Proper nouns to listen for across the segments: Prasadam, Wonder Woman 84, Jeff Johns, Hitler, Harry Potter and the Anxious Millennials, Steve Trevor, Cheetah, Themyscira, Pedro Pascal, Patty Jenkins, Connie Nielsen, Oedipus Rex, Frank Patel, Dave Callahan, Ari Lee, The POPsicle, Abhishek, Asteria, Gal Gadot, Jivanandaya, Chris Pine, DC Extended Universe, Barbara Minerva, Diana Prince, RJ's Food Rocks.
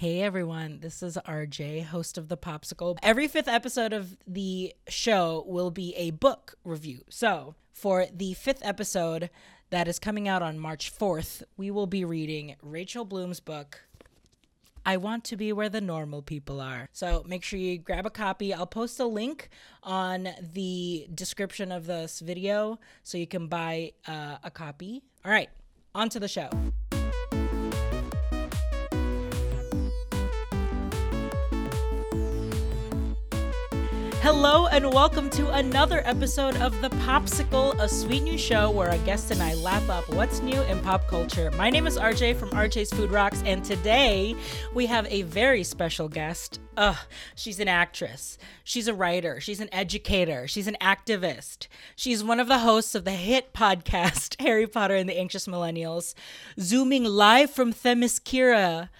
Hey everyone, this is RJ, host of The POPsicle. Every fifth episode of the show will be a book review. So for the fifth episode that is coming out on March 4th, we will be reading Rachel Bloom's book, I Want to Be Where the Normal People Are. So make sure you grab a copy. I'll post a link on the description of this video so you can buy a copy. All right, on to the show. Hello and welcome to another episode of The POPsicle, a sweet new show where our guest and I lap up what's new in pop culture. My name is RJ from RJ's Food Rocks, and today we have a very special guest. She's an actress. She's a writer. She's an educator. She's an activist. She's one of the hosts of the hit podcast, Harry Potter and the Anxious Millennials, zooming live from Themyscira.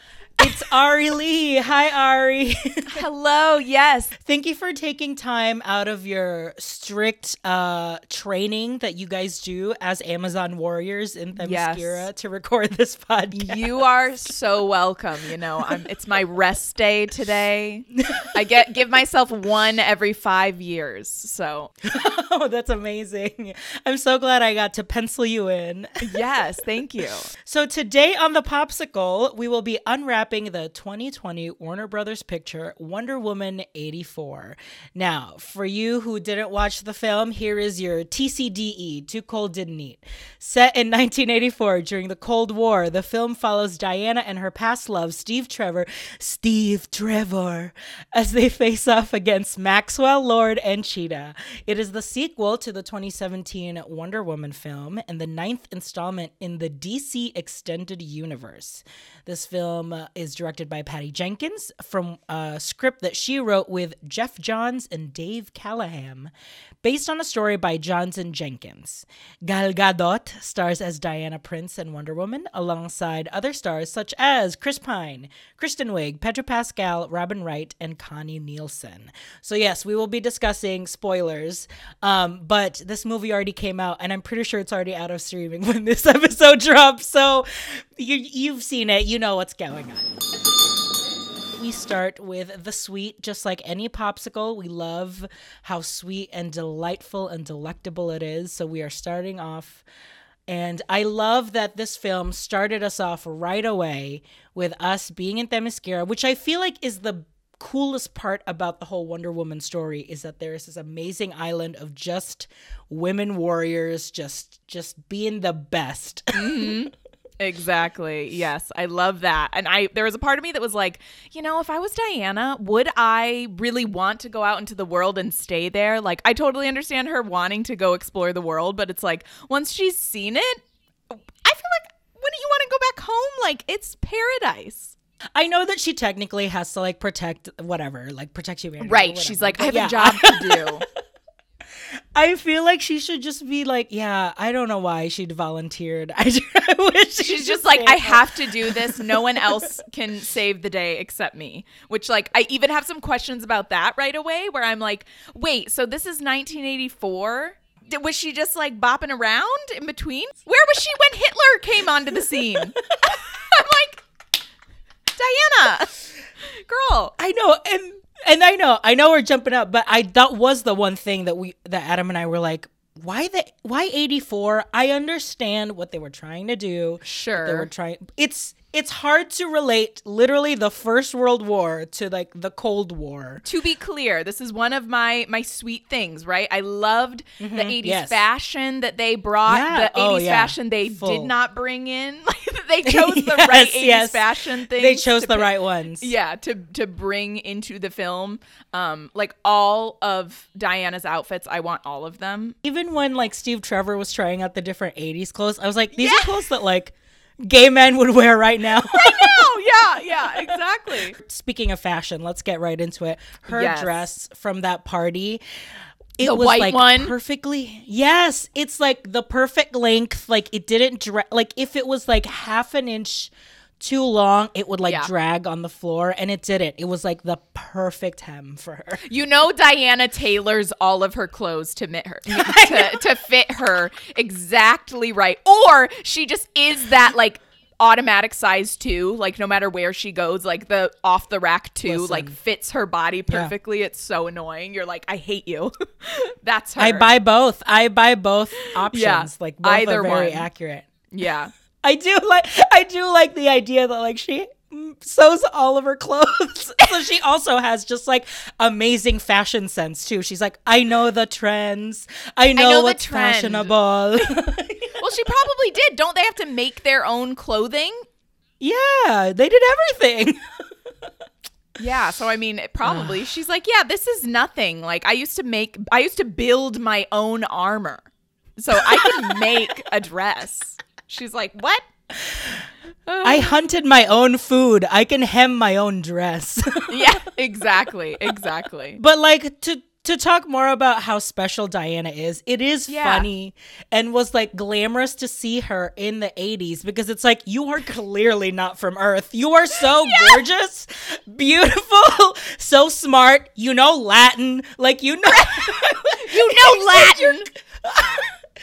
It's Ari Lee. Hi, Ari. Hello. Yes. Thank you for taking time out of your strict training that you guys do as Amazon warriors in Themyscira to record this podcast. You are so welcome. You know, it's my rest day today. I give myself one every 5 years. So. Oh, that's amazing. I'm so glad I got to pencil you in. Yes. Thank you. So today on The POPsicle, we will be unwrapping the 2020 Warner Brothers picture, Wonder Woman 84. Now, for you who didn't watch the film, here is your TCDE, Too Cold Didn't Eat. Set in 1984 during the Cold War, the film follows Diana and her past love, Steve Trevor, as they face off against Maxwell Lord and Cheetah. It is the sequel to the 2017 Wonder Woman film and the ninth installment in the DC Extended Universe. This film is directed by Patty Jenkins from a script that she wrote with Jeff Johns and Dave Callahan, based on a story by Johns and Jenkins. Gal Gadot stars as Diana Prince and Wonder Woman, alongside other stars such as Chris Pine, Kristen Wiig, Pedro Pascal, Robin Wright, and Connie Nielsen. So yes, we will be discussing spoilers, but this movie already came out, and I'm pretty sure it's already out of streaming when this episode drops, so you've seen it, you know what's going on. We start with the sweet, just like any popsicle. We love how sweet and delightful and delectable it is. So we are starting off. And I love that this film started us off right away with us being in Themyscira, which I feel like is the coolest part about the whole Wonder Woman story, is that there is this amazing island of just women warriors, just being the best. Mm-hmm. Exactly. Yes. I love that. And there was a part of me that was like, you know, if I was Diana, would I really want to go out into the world and stay there? Like, I totally understand her wanting to go explore the world, but it's like, once she's seen it, I feel like, wouldn't you want to go back home? Like, it's paradise. I know that she technically has to like protect humanity. Right. She's like, I have a job to do. I feel like she should just be like, yeah, I don't know why she'd volunteered. I wish she's just like, I have to do this. No one else can save the day except me, which like I even have some questions about that right away where I'm like, wait, so this is 1984? Was she just like bopping around in between? Where was she when Hitler came onto the scene? I'm like, Diana, girl. I know. And I know we're jumping up, but that was the one thing that Adam and I were like, why 84? I understand what they were trying to do. Sure. It's hard to relate literally the First World War to like the Cold War. To be clear, this is one of my sweet things, right? I loved the 80s fashion that they brought, the 80s fashion they did not bring in. They chose the right 80s fashion things. They chose the right ones. Yeah, to bring into the film. Like all of Diana's outfits, I want all of them. Even when like Steve Trevor was trying out the different 80s clothes, I was like, these are clothes that like gay men would wear right now. Yeah, exactly. Speaking of fashion, let's get right into it. Her dress from that party, it was white like one. Perfectly. Yes, it's like the perfect length. Like it didn't like if it was like half an inch too long, it would like drag on the floor, and it didn't. It was like the perfect hem for her. You know, Diana tailors all of her clothes to fit her exactly right, or she just is that like automatic size 2, like no matter where she goes, like the off the rack 2 like fits her body perfectly. Yeah. It's so annoying. You're like, I hate you. That's her. I buy both options. Yeah. Like both either are very accurate. Yeah. I do like the idea that like she sews all of her clothes. So she also has just like amazing fashion sense too. She's like, I know the trends. I know what's fashionable. Well, she probably did. Don't they have to make their own clothing? Yeah, they did everything. Yeah, so I mean, it probably she's like, yeah, this is nothing. Like I used to build my own armor. So I can make a dress. She's like, what? I hunted my own food. I can hem my own dress. Yeah, exactly. But like to talk more about how special Diana is, it is funny and was like glamorous to see her in the 80s because it's like, you are clearly not from Earth. You are so gorgeous, beautiful, so smart. You know Latin. Like, you know. You know Latin.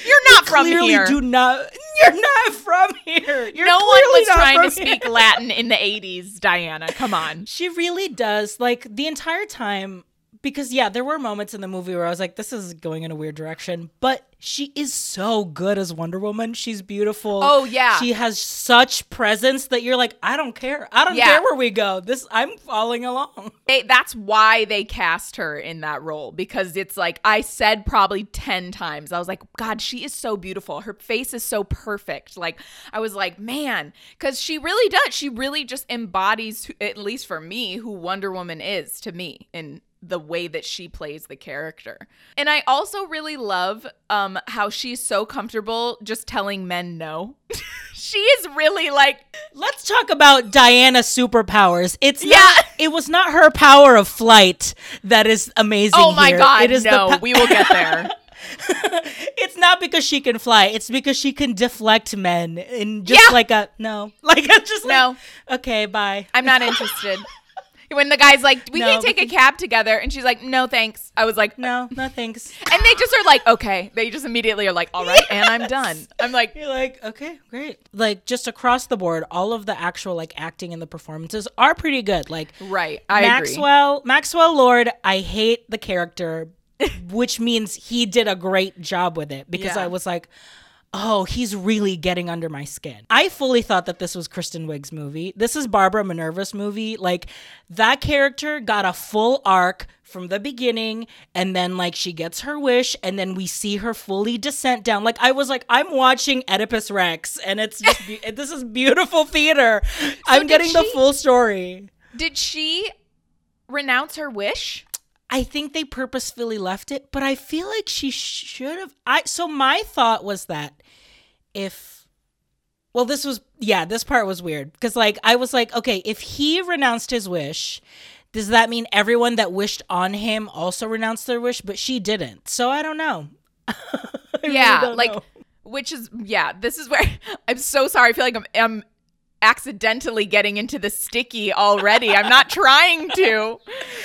You're not from here. You're not from here. No one was trying to speak Latin in the 80s, Diana. Come on. She really does. Like, the entire time, because, yeah, there were moments in the movie where I was like, this is going in a weird direction. But she is so good as Wonder Woman. She's beautiful. Oh, yeah. She has such presence that you're like, I don't care. I don't care where we go. I'm following along. That's why they cast her in that role, because it's like, I said probably 10 times, I was like, God, she is so beautiful. Her face is so perfect. Like, I was like, man, because she really does. She really just embodies, at least for me, who Wonder Woman is to me in the way that she plays the character. And I also really love how she's so comfortable just telling men no. She is really like, let's talk about Diana's superpowers. It was not her power of flight that is amazing. Oh my God, it is we will get there. It's not because she can fly. It's because she can deflect men and just like a no. Like a just no. Like, okay, bye. I'm not interested. When the guy's like, we can't take a cab together. And she's like, no, thanks. I was like, no, thanks. And they just are like, okay. They just immediately are like, all right. Yes. And I'm done. I'm like. You're like, okay, great. Like, just across the board, all of the actual like acting and the performances are pretty good. Like, right. I agree. Maxwell Lord, I hate the character, which means he did a great job with it because I was like, oh, he's really getting under my skin. I fully thought that this was Kristen Wiig's movie. This is Barbara Minerva's movie. Like, that character got a full arc from the beginning, and then, like, she gets her wish, and then we see her fully descent down. Like, I was like, I'm watching Oedipus Rex, and it's just this is beautiful theater. So I'm getting the full story. Did she renounce her wish? I think they purposefully left it, but I feel like she should have. So my thought was that this part was weird because like I was like, okay, if he renounced his wish, does that mean everyone that wished on him also renounced their wish? But she didn't. So I don't know. I really don't know. Which is, this is where I'm so sorry. I feel like I'm accidentally getting into the sticky already. I'm not trying to,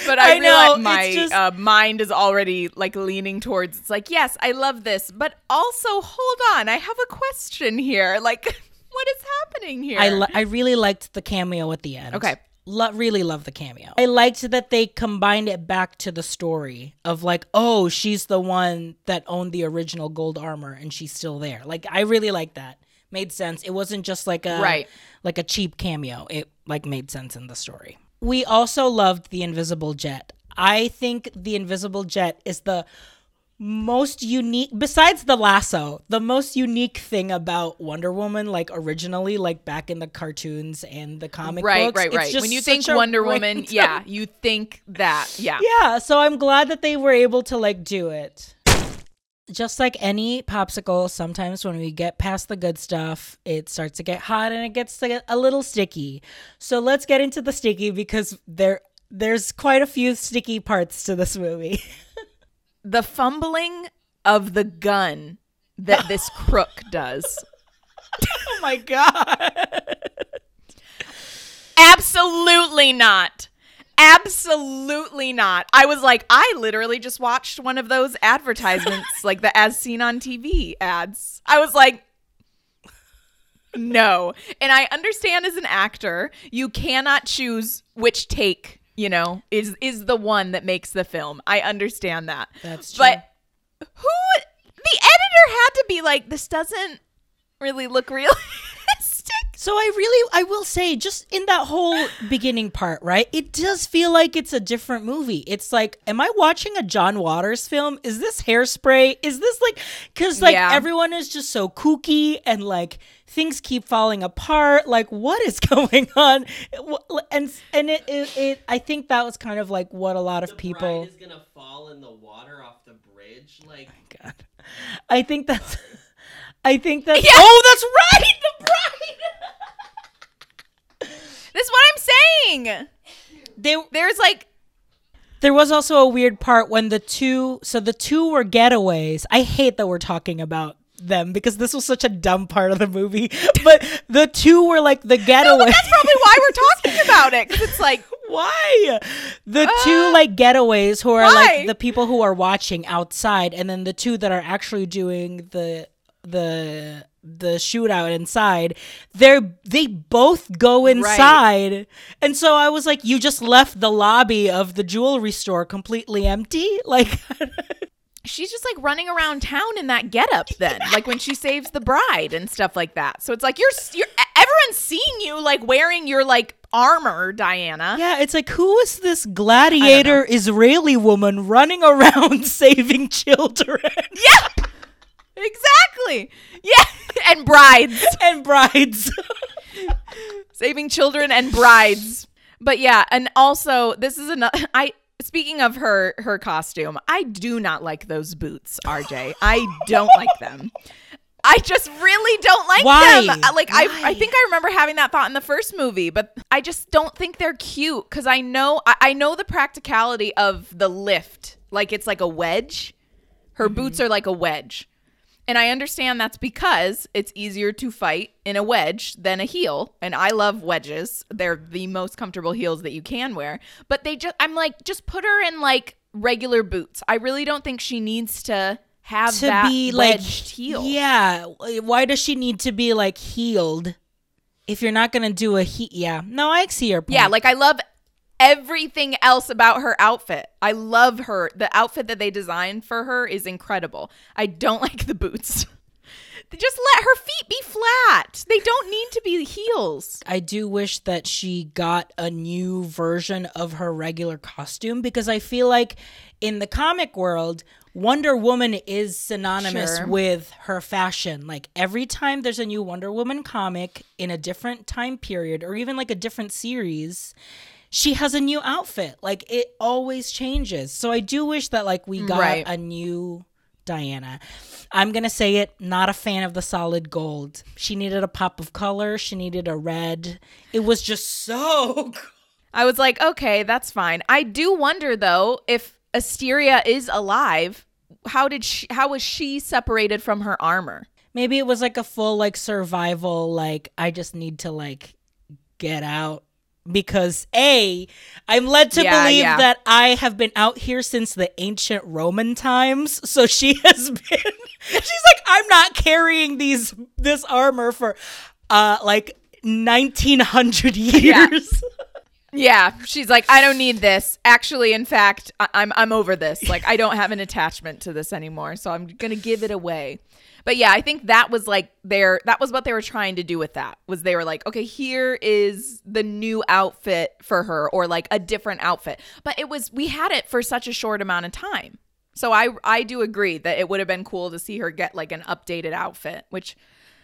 but I realize my mind is already like leaning towards, it's like, yes, I love this, but also hold on, I have a question here. Like, what is happening here? I really liked the cameo at the end. Okay. Really love the cameo. I liked that they combined it back to the story of like, oh, she's the one that owned the original gold armor and she's still there. Like, I really like that. Made sense. It wasn't just like a cheap cameo. It like made sense in the story. We also loved the invisible jet. I think the invisible jet is the most unique, besides the lasso, the most unique thing about Wonder Woman, like originally, like back in the cartoons and the comic books. Right. When you think Wonder Woman, you think that. Yeah. Yeah. So I'm glad that they were able to like do it. Just like any popsicle, sometimes when we get past the good stuff, it starts to get hot and it gets to get a little sticky. So let's get into the sticky because there's quite a few sticky parts to this movie. The fumbling of the gun that this crook does. Oh my God. Absolutely not. Absolutely not. I was like, I literally just watched one of those advertisements, like the as seen on TV ads. I was like, No. And I understand as an actor, you cannot choose which take, you know, is the one that makes the film. I understand that. That's true. But the editor had to be like, this doesn't really look realistic. So I will say, just in that whole beginning part, right? It does feel like it's a different movie. It's like, am I watching a John Waters film? Is this Hairspray? Is this like, because like everyone is just so kooky and like things keep falling apart. Like, what is going on? And it I think that was kind of like what a lot of people. The bride is gonna fall in the water off the bridge. Like, oh my God, I think that's yeah. Oh, that's right, the bride. That's what I'm saying. There was also a weird part when the two were getaways. I hate that we're talking about them because this was such a dumb part of the movie. But the two were like the getaways. No, that's probably why we're talking about it. 'Cause it's like, why? The two like getaways who are like the people who are watching outside, and then the two that are actually doing the shootout inside, they both go inside, right. And so I was like, you just left the lobby of the jewelry store completely empty, like. She's just like running around town in that getup then, like when she saves the bride and stuff like that. So it's like you're everyone's seeing you like wearing your like armor, Diana. Yeah, it's like, who is this gladiator Israeli woman running around saving children? Yeah. Exactly. Yeah. And brides. And brides. Saving children and brides. But yeah, and also this is another speaking of her costume, I do not like those boots, RJ. I don't like them. I just really don't like them. Like, why? I think I remember having that thought in the first movie, but I just don't think they're cute because I know the practicality of the lift. Like, it's like a wedge. Her boots are like a wedge. And I understand that's because it's easier to fight in a wedge than a heel. And I love wedges. They're the most comfortable heels that you can wear. But I'm like, just put her in like regular boots. I really don't think she needs to have that be wedged heel. Yeah. Why does she need to be like heeled if you're not going to do a heel? Yeah. No, I see your point. Yeah. Like, I love everything else about her outfit. I love her. The outfit that they designed for her is incredible. I don't like the boots. Just let her feet be flat. They don't need to be heels. I do wish that she got a new version of her regular costume because I feel like in the comic world, Wonder Woman is synonymous with her fashion. Like, every time there's a new Wonder Woman comic in a different time period or even like a different series, she has a new outfit. Like, it always changes. So I do wish that like we got a new Diana. I'm going to say it, not a fan of the solid gold. She needed a pop of color. She needed a red. It was just so I was like, okay, that's fine. I do wonder though, if Asteria is alive, how was she separated from her armor? Maybe it was like a full like survival, like I just need to like get out. Because I'm led to believe that I have been out here since the ancient Roman times. So she has been, she's like, I'm not carrying this armor for like 1900 years. Yeah. She's like, I don't need this. Actually, in fact, I'm over this. Like, I don't have an attachment to this anymore. So I'm going to give it away. But yeah, I think that was like that was what they were trying to do with that, was they were like, okay, here is the new outfit for her, or like a different outfit. But we had it for such a short amount of time. So I do agree that it would have been cool to see her get like an updated outfit, which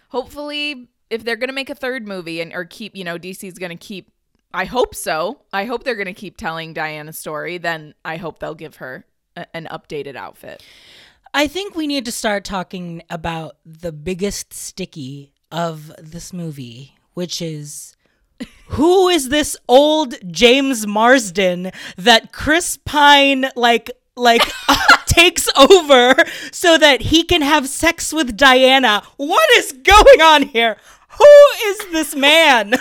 hopefully if they're going to make a third movie and or keep, you know, DC's going to keep, I hope so. I hope they're going to keep telling Diana's story. Then I hope they'll give her an updated outfit. I think we need to start talking about the biggest sticky of this movie, which is, who is this old James Marsden that Chris Pine like takes over so that he can have sex with Diana? What is going on here? Who is this man?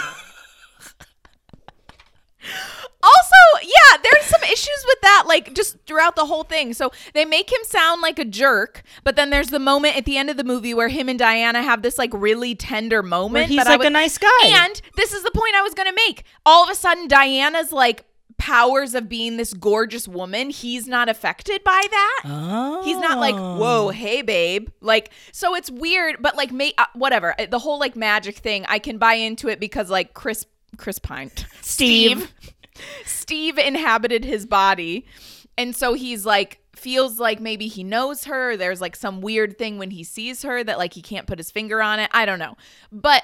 Also, yeah, there's some issues with that. Like, like just throughout the whole thing. So they make him sound like a jerk, but then there's the moment at the end of the movie where him and Diana have this like really tender moment. Where he's like a nice guy. And this is the point I was going to make. All of a sudden, Diana's like powers of being this gorgeous woman, he's not affected by that. Oh. He's not like, whoa, hey, babe. Like, so it's weird, but like, whatever. The whole like magic thing, I can buy into it because like Chris Pine. Steve inhabited his body. And so he's like, feels like maybe he knows her. There's like some weird thing when he sees her that like he can't put his finger on it. I don't know. But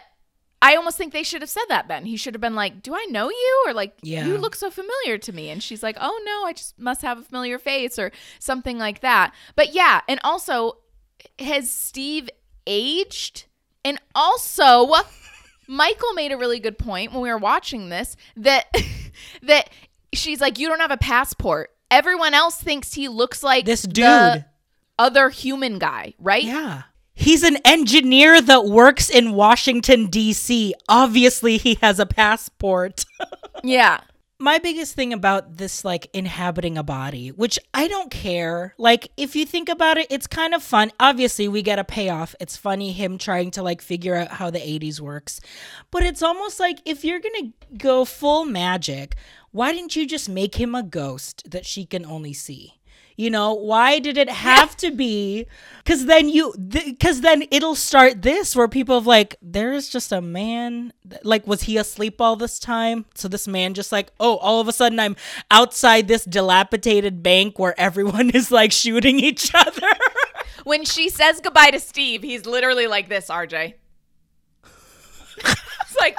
I almost think they should have said that then. He should have been like, do I know you? Or like, you look so familiar to me. And she's like, oh no, I just must have a familiar face or something like that. But yeah. And also, has Steve aged? And also, Michael made a really good point when we were watching this that that she's like, you don't have a passport. Everyone else thinks he looks like this dude, the other human guy, right? Yeah. He's an engineer that works in Washington, D.C. Obviously, he has a passport. Yeah. My biggest thing about this, like, inhabiting a body, which I don't care. Like, if you think about it, it's kind of fun. Obviously, we get a payoff. It's funny him trying to, like, figure out how the 80s works. But it's almost like if you're going to go full magic, why didn't you just make him a ghost that she can only see? You know, why did it have to be? Because then then it'll start this where people have like, there's just a man. Like, was he asleep all this time? So this man just like, oh, all of a sudden I'm outside this dilapidated bank where everyone is like shooting each other. When she says goodbye to Steve, he's literally like this, RJ. It's like,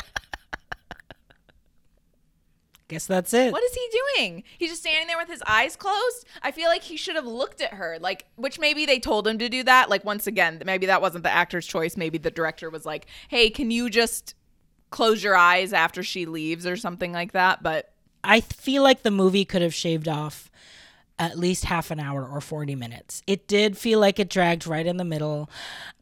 guess that's it. What is he doing? He's just standing there with his eyes closed. I feel like he should have looked at her, like, which maybe they told him to do that. Like, once again, maybe that wasn't the actor's choice. Maybe the director was like, hey, can you just close your eyes after she leaves or something like that? But I feel like the movie could have shaved off at least half an hour or 40 minutes. It did feel like it dragged right in the middle.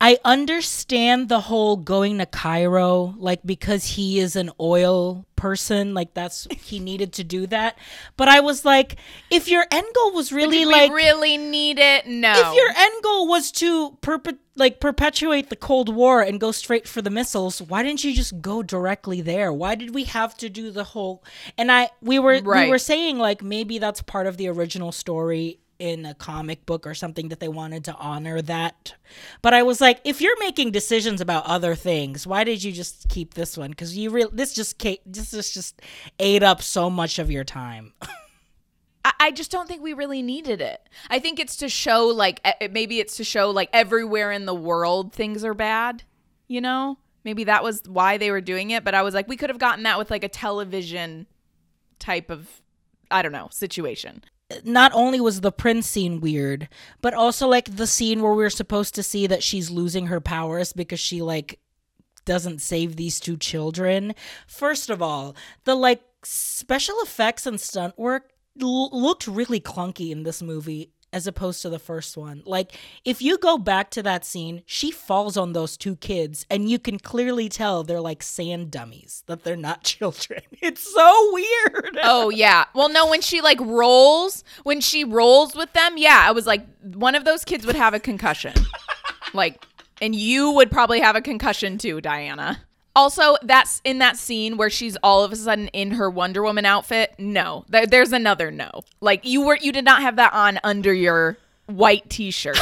I understand the whole going to Cairo, like, because he is an oil person, like that's, he needed to do that. But I was like, if your end goal was really like, really need it? No. If your end goal was to perpetuate the Cold War and go straight for the missiles, why didn't you just go directly there? Why did we have to do the whole? And we were saying like maybe that's part of the original story in a comic book or something that they wanted to honor that. But I was like, if you're making decisions about other things, why did you just keep this one? Because this just ate up so much of your time. I just don't think we really needed it. I think it's to show like, maybe it's to show like everywhere in the world things are bad, you know? Maybe that was why they were doing it. But I was like, we could have gotten that with like a television type of, I don't know, situation. Not only was the Prince scene weird, but also like the scene where we're supposed to see that she's losing her powers because she like doesn't save these two children. First of all, the like special effects and stunt work looked really clunky in this movie as opposed to the first one. Like, if you go back to that scene, she falls on those two kids and you can clearly tell they're like sand dummies, that they're not children. It's so weird. Oh, yeah. Well, no, when she rolls with them, yeah, I was like, one of those kids would have a concussion. Like, and you would probably have a concussion too, Diana. Also, that's in that scene where she's all of a sudden in her Wonder Woman outfit. No, there's another no. Like, you did not have that on under your white t-shirt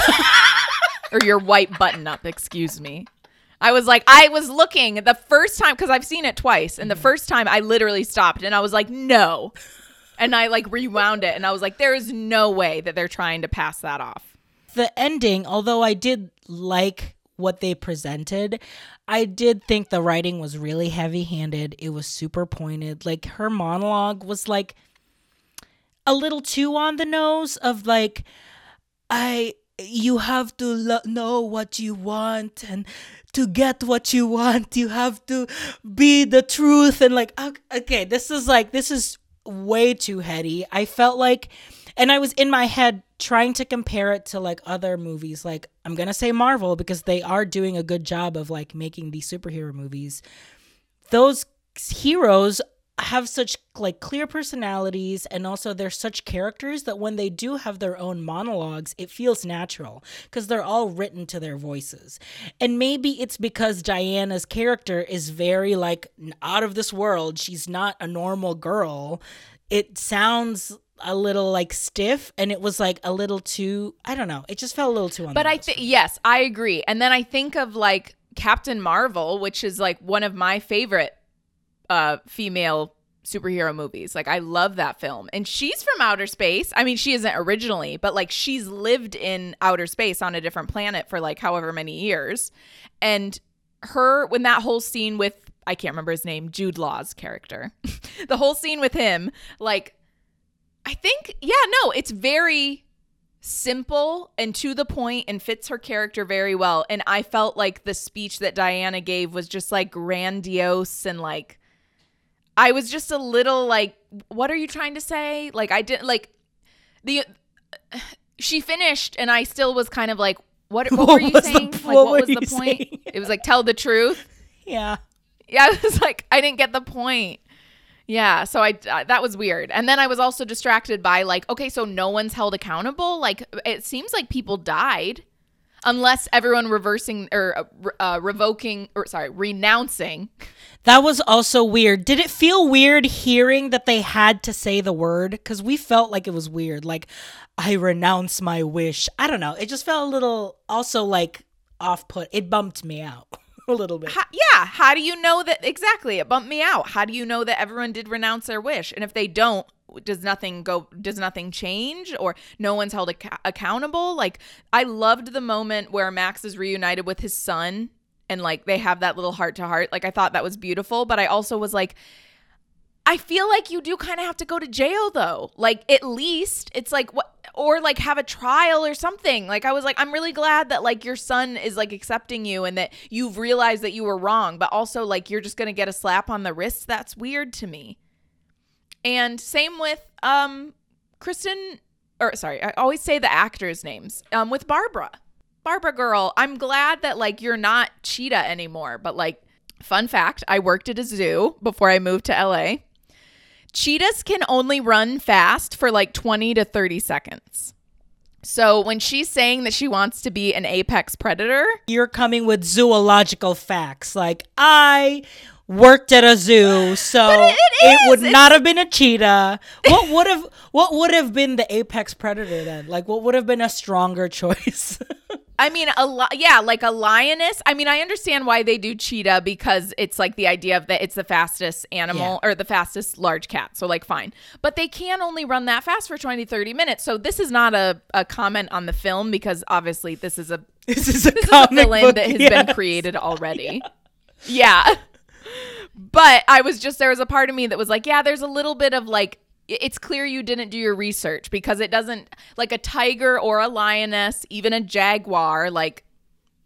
or your white button-up. Excuse me. I was like, I was looking the first time because I've seen it twice, and the first time I literally stopped and I was like, no, and I like rewound it and I was like, there is no way that they're trying to pass that off. The ending, although I did like what they presented, I did think the writing was really heavy-handed. It was super pointed. Like, her monologue was like a little too on the nose of like, you have to know what you want, and to get what you want you have to be the truth, and like, okay, this is way too heady. I felt like, and I was in my head trying to compare it to like other movies. Like, I'm going to say Marvel because they are doing a good job of like making these superhero movies. Those heroes have such like clear personalities, and also they're such characters that when they do have their own monologues, it feels natural because they're all written to their voices. And maybe it's because Diana's character is very like out of this world. She's not a normal girl. It sounds a little like stiff, and it was like a little too, I don't know. It just felt a little too on the nose. But yes, I agree. And then I think of like Captain Marvel, which is like one of my favorite female superhero movies. Like, I love that film. And she's from outer space. I mean, she isn't originally, but like she's lived in outer space on a different planet for like however many years. And when that whole scene with, I can't remember his name, Jude Law's character, the whole scene with him, like, I think, yeah, no, it's very simple and to the point and fits her character very well. And I felt like the speech that Diana gave was just like grandiose, and like, I was just a little like, what are you trying to say? Like, I didn't like she finished and I still was kind of like, what were you saying? What was the point? Saying? It was like, tell the truth. Yeah. Yeah. It was like, I didn't get the point. Yeah, so that was weird. And then I was also distracted by like, okay, so no one's held accountable? Like, it seems like people died, unless everyone renouncing. That was also weird. Did it feel weird hearing that they had to say the word? Because we felt like it was weird. Like, I renounce my wish. I don't know. It just felt a little also like off-put. It bumped me out. A little bit. How do you know that? Exactly. It bumped me out. How do you know that everyone did renounce their wish? And if they don't, does nothing change, or no one's held accountable? Like, I loved the moment where Max is reunited with his son and like they have that little heart to heart. Like, I thought that was beautiful. But I also was like, I feel like you do kind of have to go to jail though. Like, at least it's like what, or like have a trial or something. Like, I was like, I'm really glad that like your son is like accepting you and that you've realized that you were wrong, but also like you're just going to get a slap on the wrist. That's weird to me. And same with I always say the actors' names. With Barbara girl, I'm glad that like you're not Cheetah anymore, but like, fun fact, I worked at a zoo before I moved to LA. Cheetahs can only run fast for like 20 to 30 seconds. So when she's saying that she wants to be an apex predator, you're coming with zoological facts. Like, I worked at a zoo, so it would not have been a cheetah. What would have been the apex predator then? Like, what would have been a stronger choice? I mean, like a lioness. I mean, I understand why they do cheetah, because it's like the idea of that it's the fastest animal, or the fastest large cat. So like, fine. But they can only run that fast for 20, 30 minutes. So this is not a comment on the film, because obviously this is a villain book, that has been created already. Yeah. But I was just, there was a part of me that was like, yeah, there's a little bit of like, it's clear you didn't do your research, because it doesn't, like a tiger or a lioness, even a jaguar, like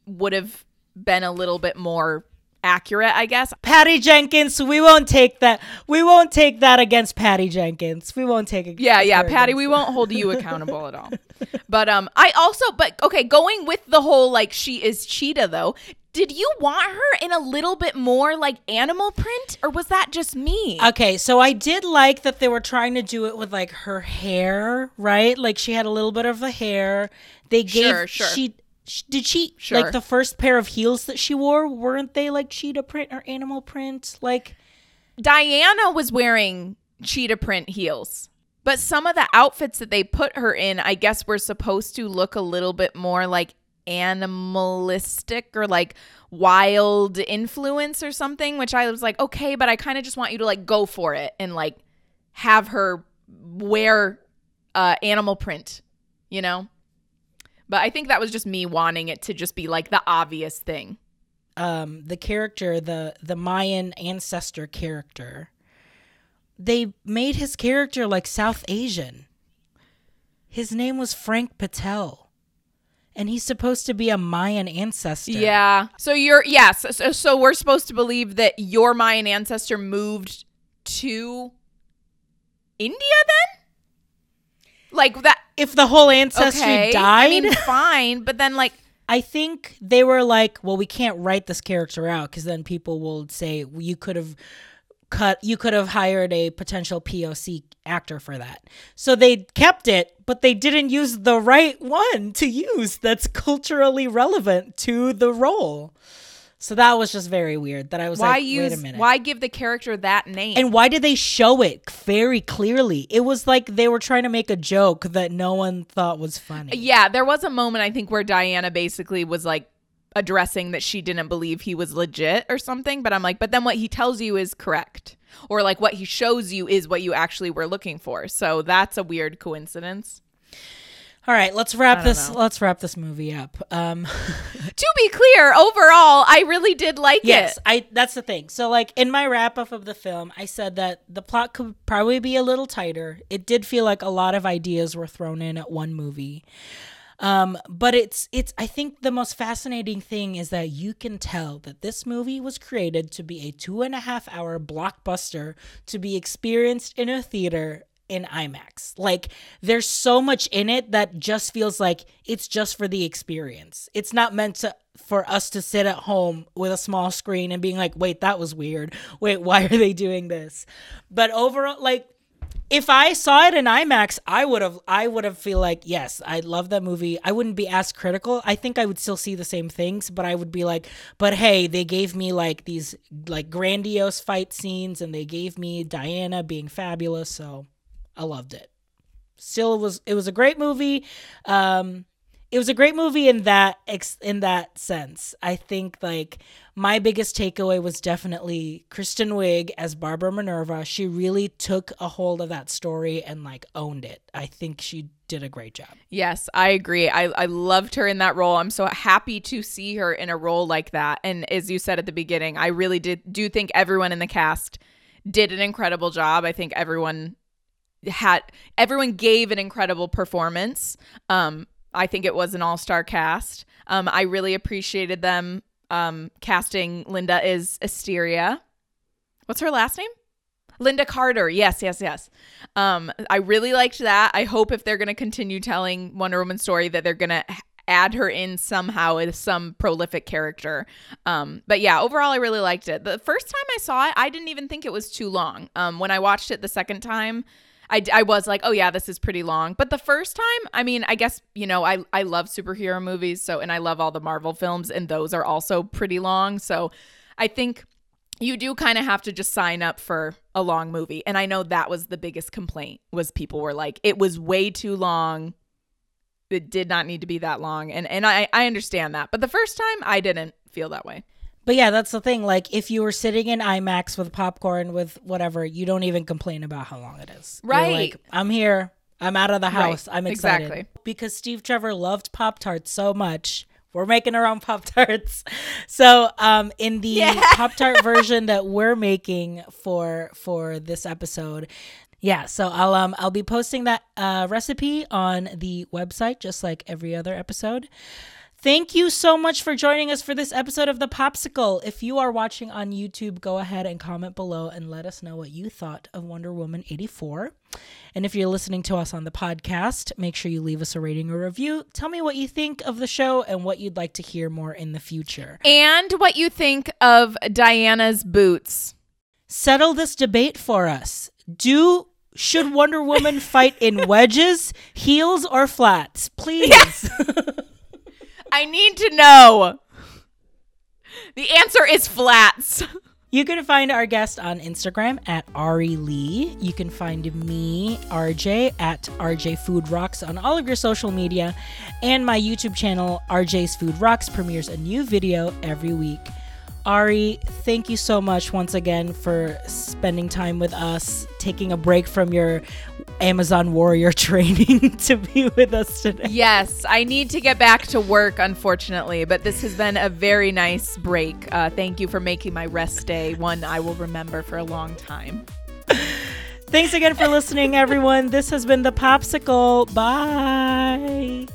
would have been a little bit more accurate, I guess. Patty Jenkins, we won't take that. We won't take that against Patty Jenkins. We won't take it. Yeah, Patty, we won't hold you accountable at all. But going with the whole like she is Cheetah though. Did you want her in a little bit more like animal print, or was that just me? Okay, so I did like that they were trying to do it with like her hair, right? Like, she had a little bit of a hair. They gave like the first pair of heels that she wore, weren't they like cheetah print or animal print? Like, Diana was wearing cheetah print heels. But some of the outfits that they put her in, I guess, were supposed to look a little bit more like animalistic or like wild influence or something, which I was like, okay, but I kind of just want you to like go for it and like have her wear animal print, you know? But I think that was just me wanting it to just be like the obvious thing. The character, the Mayan ancestor character, they made his character like South Asian. His name was Frank Patel. And he's supposed to be a Mayan ancestor. Yeah. So so we're supposed to believe that your Mayan ancestor moved to India then? Like that. If the whole ancestry died? I mean, fine. But then like, I think they were like, well, we can't write this character out, because then people will say, well, you could have you could have hired a potential POC actor for that. So they kept it, but they didn't use the right one to use that's culturally relevant to the role. So that was just very weird that I was wait a minute. Why give the character that name? And why did they show it very clearly? It was like they were trying to make a joke that no one thought was funny. Yeah, there was a moment, I think, where Diana basically was like addressing that she didn't believe he was legit or something. But I'm like, but then what he tells you is correct. Or like what he shows you is what you actually were looking for. So that's a weird coincidence. All right, let's wrap this movie up. To be clear, overall, I really did like it. Yes, that's the thing. So like in my wrap up of the film, I said that the plot could probably be a little tighter. It did feel like a lot of ideas were thrown in at one movie. But it's I think the most fascinating thing is that you can tell that this movie was created to be a 2.5-hour blockbuster to be experienced in a theater in IMAX. Like there's so much in it that just feels like it's just for the experience. It's not meant for us to sit at home with a small screen and being like, wait, that was weird. Wait, why are they doing this? But overall, like if I saw it in IMAX, I would have feel like, yes, I love that movie. I wouldn't be as critical. I think I would still see the same things, but I would be like, but hey, they gave me like these like grandiose fight scenes and they gave me Diana being fabulous. So I loved it. Still, it was a great movie. It was a great movie in that sense. I think like my biggest takeaway was definitely Kristen Wiig as Barbara Minerva. She really took a hold of that story and like owned it. I think she did a great job. Yes, I agree. I loved her in that role. I'm so happy to see her in a role like that. And as you said at the beginning, I really do think everyone in the cast did an incredible job. I think everyone gave an incredible performance. I think it was an all-star cast. I really appreciated them casting Linda as Asteria. What's her last name? Linda Carter. Yes. I really liked that. I hope if they're going to continue telling Wonder Woman's story that they're going to add her in somehow as some prolific character. But yeah, overall, I really liked it. The first time I saw it, I didn't even think it was too long. When I watched it the second time, I was like, oh yeah, this is pretty long. But the first time, I mean, I guess, you know, I love superhero movies. So, and I love all the Marvel films and those are also pretty long. So I think you do kind of have to just sign up for a long movie. And I know that was the biggest complaint was people were like, it was way too long. It did not need to be that long. And I understand that. But the first time I didn't feel that way. But yeah, that's the thing. Like if you were sitting in IMAX with popcorn, with whatever, you don't even complain about how long it is. Right. You're like, I'm here. I'm out of the house. Right. I'm excited. Exactly. Because Steve Trevor loved Pop-Tarts so much. We're making our own Pop-Tarts. So in the Pop-Tart version that we're making for this episode, yeah, so I'll be posting that recipe on the website, just like every other episode. Thank you so much for joining us for this episode of The Popsicle. If you are watching on YouTube, go ahead and comment below and let us know what you thought of Wonder Woman 84. And if you're listening to us on the podcast, make sure you leave us a rating or review. Tell me what you think of the show and what you'd like to hear more in the future. And what you think of Diana's boots. Settle this debate for us. Should Wonder Woman fight in wedges, heels, or flats? Please. Yes. I need to know. The answer is flats. You can find our guest on Instagram at Ari Lee. You can find me, RJ, at RJ Food Rocks on all of your social media. And my YouTube channel, RJ's Food Rocks, premieres a new video every week. Ari, thank you so much once again for spending time with us, taking a break from your Amazon warrior training to be with us today. Yes, I need to get back to work, unfortunately, but this has been a very nice break. Thank you for making my rest day one I will remember for a long time. Thanks again for listening, everyone. This has been The Popsicle. Bye.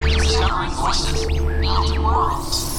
Discovering voices, meeting worlds.